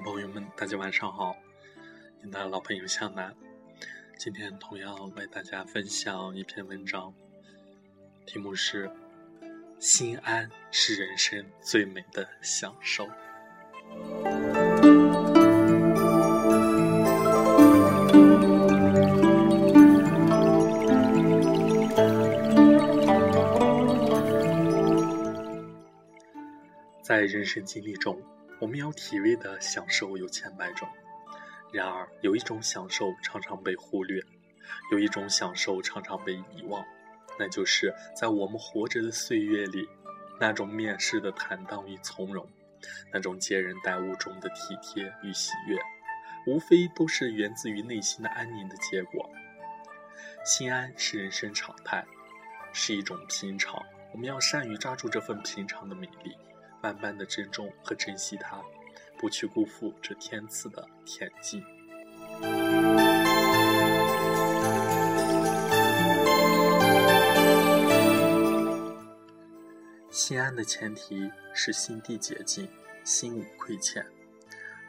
的朋友们，大家晚上好，您的老朋友向南，今天同样为大家分享一篇文章，题目是心安是人生最美的享受。在人生经历中，我们要体味的享受有千百种，然而有一种享受常常被忽略，有一种享受常常被遗忘，那就是在我们活着的岁月里，那种面世的坦荡与从容，那种接人待物中的体贴与喜悦，无非都是源自于内心的安宁的结果。心安是人生常态，是一种平常，我们要善于抓住这份平常的美丽，慢慢的珍重和珍惜它，不去辜负这天赐的恬静。心安的前提是心地洁净，心无亏欠，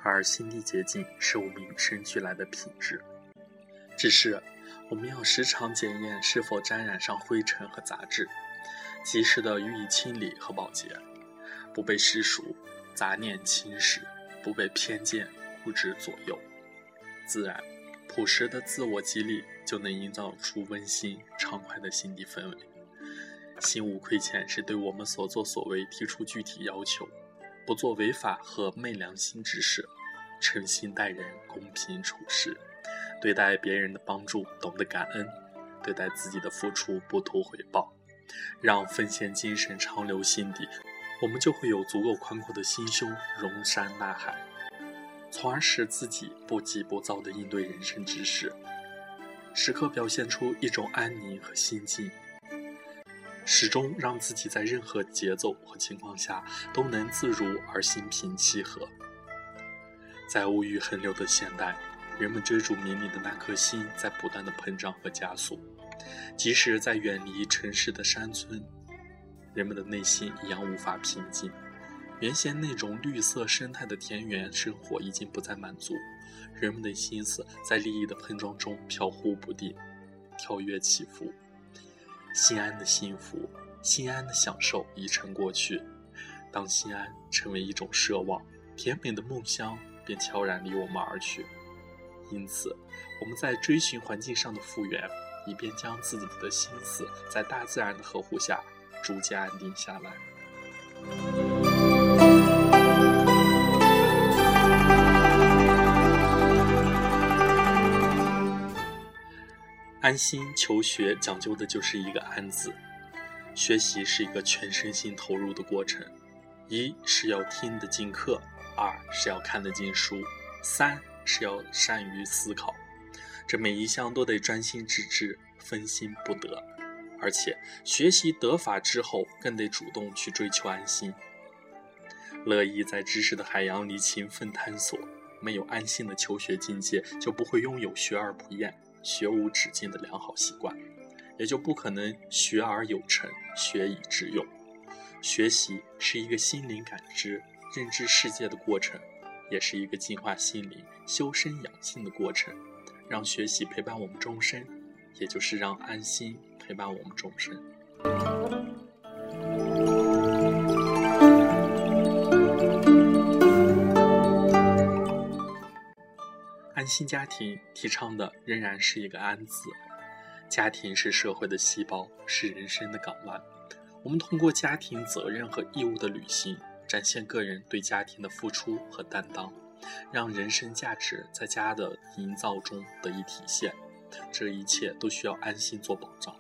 而心地洁净是我们与生俱来的品质，只是我们要时常检验是否沾染上灰尘和杂质，及时的予以清理和保洁，不被世俗杂念侵蚀，不被偏见固执左右，自然朴实的自我激励就能营造出温馨畅快的心底氛围。心无亏欠是对我们所作所为提出具体要求，不做违法和昧良心之事，诚心待人，公平处事，对待别人的帮助懂得感恩，对待自己的付出不图回报，让奉献精神长留心底，我们就会有足够宽阔的心胸，容山纳海，从而使自己不急不躁地应对人生之事，时刻表现出一种安宁和心境，始终让自己在任何节奏和情况下都能自如而心平气和。在物欲横流的现代，人们追逐名利的那颗心在不断地膨胀和加速，即使在远离城市的山村，人们的内心一样无法平静，原先那种绿色生态的田园生活已经不再满足，人们的心思在利益的碰撞中飘忽不定，跳跃起伏。心安的幸福，心安的享受已成过去，当心安成为一种奢望，甜美的梦乡便悄然离我们而去。因此，我们在追寻环境上的复原，以便将自己的心思在大自然的呵护下逐渐安定下来。安心求学讲究的就是一个安字，学习是一个全身心投入的过程，一是要听得进课，二是要看得进书，三是要善于思考，这每一项都得专心致志，分心不得，而且学习得法之后，更得主动去追求安心。乐意在知识的海洋里勤奋探索，没有安心的求学境界，就不会拥有学而不厌、学无止境的良好习惯，也就不可能学而有成、学以致用。学习是一个心灵感知、认知世界的过程，也是一个净化心灵、修身养性的过程，让学习陪伴我们终身，也就是让安心陪伴我们终身。安心家庭提倡的仍然是一个安字，家庭是社会的细胞，是人生的港湾，我们通过家庭责任和义务的履行，展现个人对家庭的付出和担当，让人生价值在家的营造中得以体现，这一切都需要安心做保障。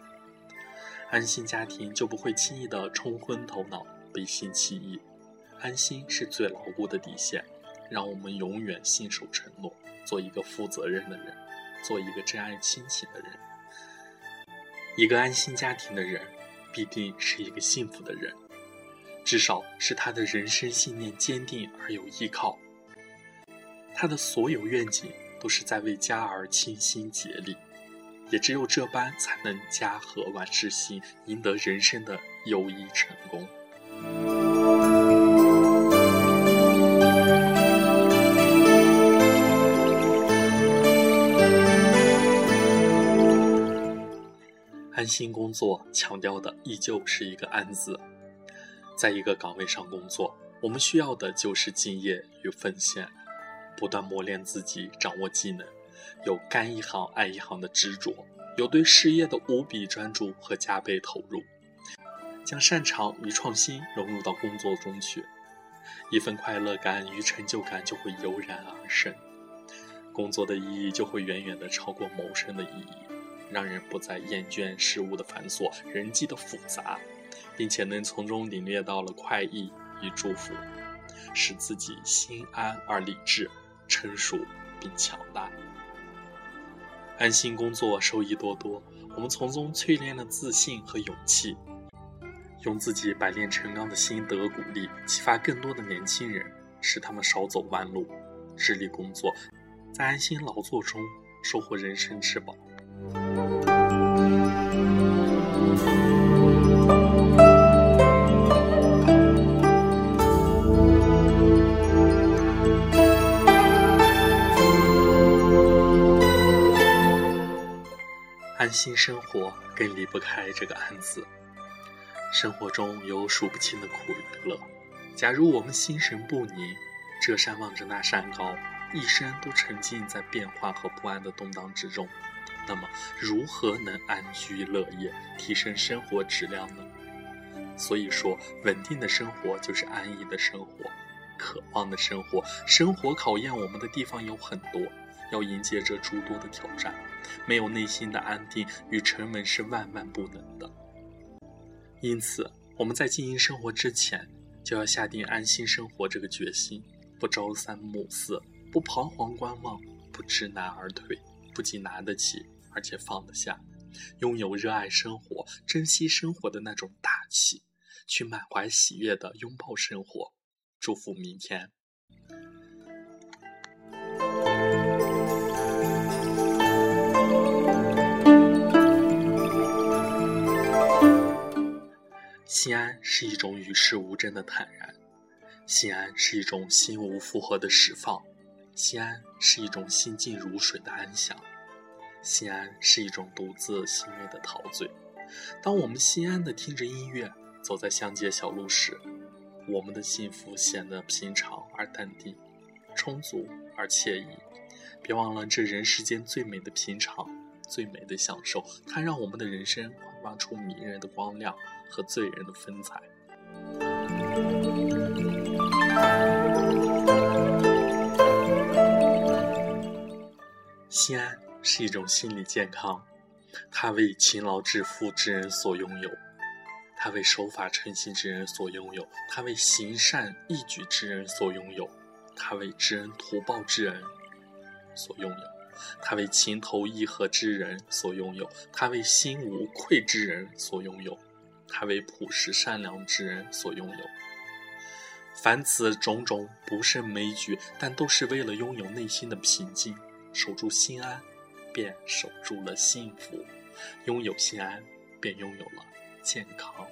安心家庭就不会轻易的冲昏头脑，背信弃义。安心是最牢固的底线，让我们永远信守承诺，做一个负责任的人，做一个珍爱亲情的人。一个安心家庭的人，必定是一个幸福的人，至少是他的人生信念坚定而有依靠，他的所有愿景都是在为家而倾心竭力。也只有这般才能家和万事兴，赢得人生的又一成功。安心工作强调的依旧是一个安字。在一个岗位上工作，我们需要的就是敬业与奉献，不断磨练自己，掌握技能，有干一行爱一行的执着，有对事业的无比专注和加倍投入，将擅长与创新融入到工作中去，一份快乐感与成就感就会油然而生，工作的意义就会远远地超过谋生的意义，让人不再厌倦事物的繁琐，人际的复杂，并且能从中领略到了快意与祝福，使自己心安而理智，成熟并强大。安心工作收益多多，我们从中淬炼了自信和勇气，用自己百炼成钢的心得鼓励启发更多的年轻人，使他们少走弯路，致力工作，在安心劳作中收获人生之宝。安心生活更离不开这个安字，生活中有数不清的苦与乐，假如我们心神不宁，这山望着那山高，一生都沉浸在变化和不安的动荡之中，那么如何能安居乐业，提升生活质量呢？所以说，稳定的生活就是安逸的生活，渴望的生活。生活考验我们的地方有很多，要迎接这诸多的挑战，没有内心的安定与沉稳是万万不能的。因此，我们在经营生活之前，就要下定安心生活这个决心，不朝三暮四，不彷徨观望，不知难而退，不仅拿得起，而且放得下，拥有热爱生活、珍惜生活的那种大气，去满怀喜悦地拥抱生活。祝福明天。心安是一种与世无争的坦然，心安是一种心无负荷的释放，心安是一种心静如水的安详，心安是一种独自欣慰的陶醉。当我们心安地听着音乐，走在乡间小路时，我们的幸福显得平常而淡定，充足而惬意。别忘了，这人世间最美的平常，最美的享受，它让我们的人生焕发出迷人的光亮和醉人的风采。心安是一种心理健康，它为勤劳致富之人所拥有，它为守法诚信之人所拥有，它为行善义举之人所拥有，它为知恩图报之人所拥有，他为情投意合之人所拥有，他为心无愧之人所拥有，他为朴实善良之人所拥有。凡此种种，不胜枚举，但都是为了拥有内心的平静。守住心安，便守住了幸福；拥有心安，便拥有了健康。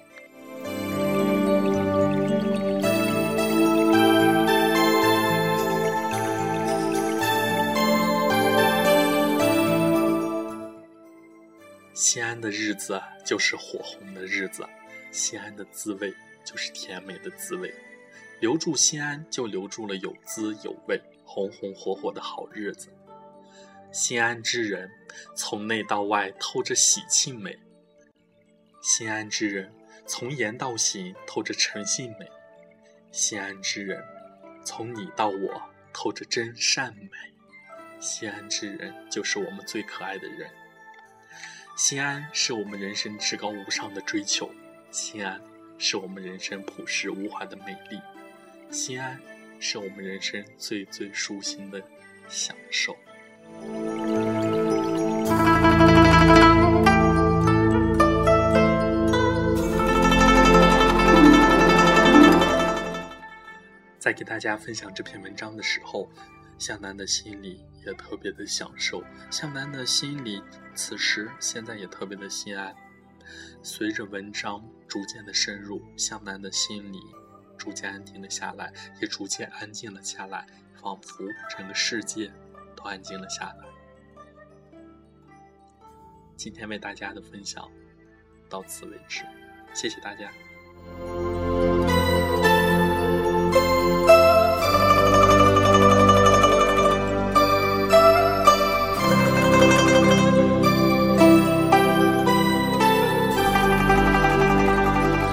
心安的日子就是火红的日子，心安的滋味就是甜美的滋味。留住心安，就留住了有滋有味、红红火火的好日子。心安之人，从内到外透着喜庆美；心安之人，从言到行透着诚信美；心安之人，从你到我透着真善美。心安之人，就是我们最可爱的人。心安是我们人生至高无上的追求，心安是我们人生朴实无华的美丽，心安是我们人生最最舒心的享受。在给大家分享这篇文章的时候，向南的心里也特别的享受，向南的心里此时现在也特别的心安。随着文章逐渐的深入，向南的心里逐渐安定了下来，也逐渐安静了下来，仿佛整个世界都安静了下来。今天为大家的分享到此为止，谢谢大家。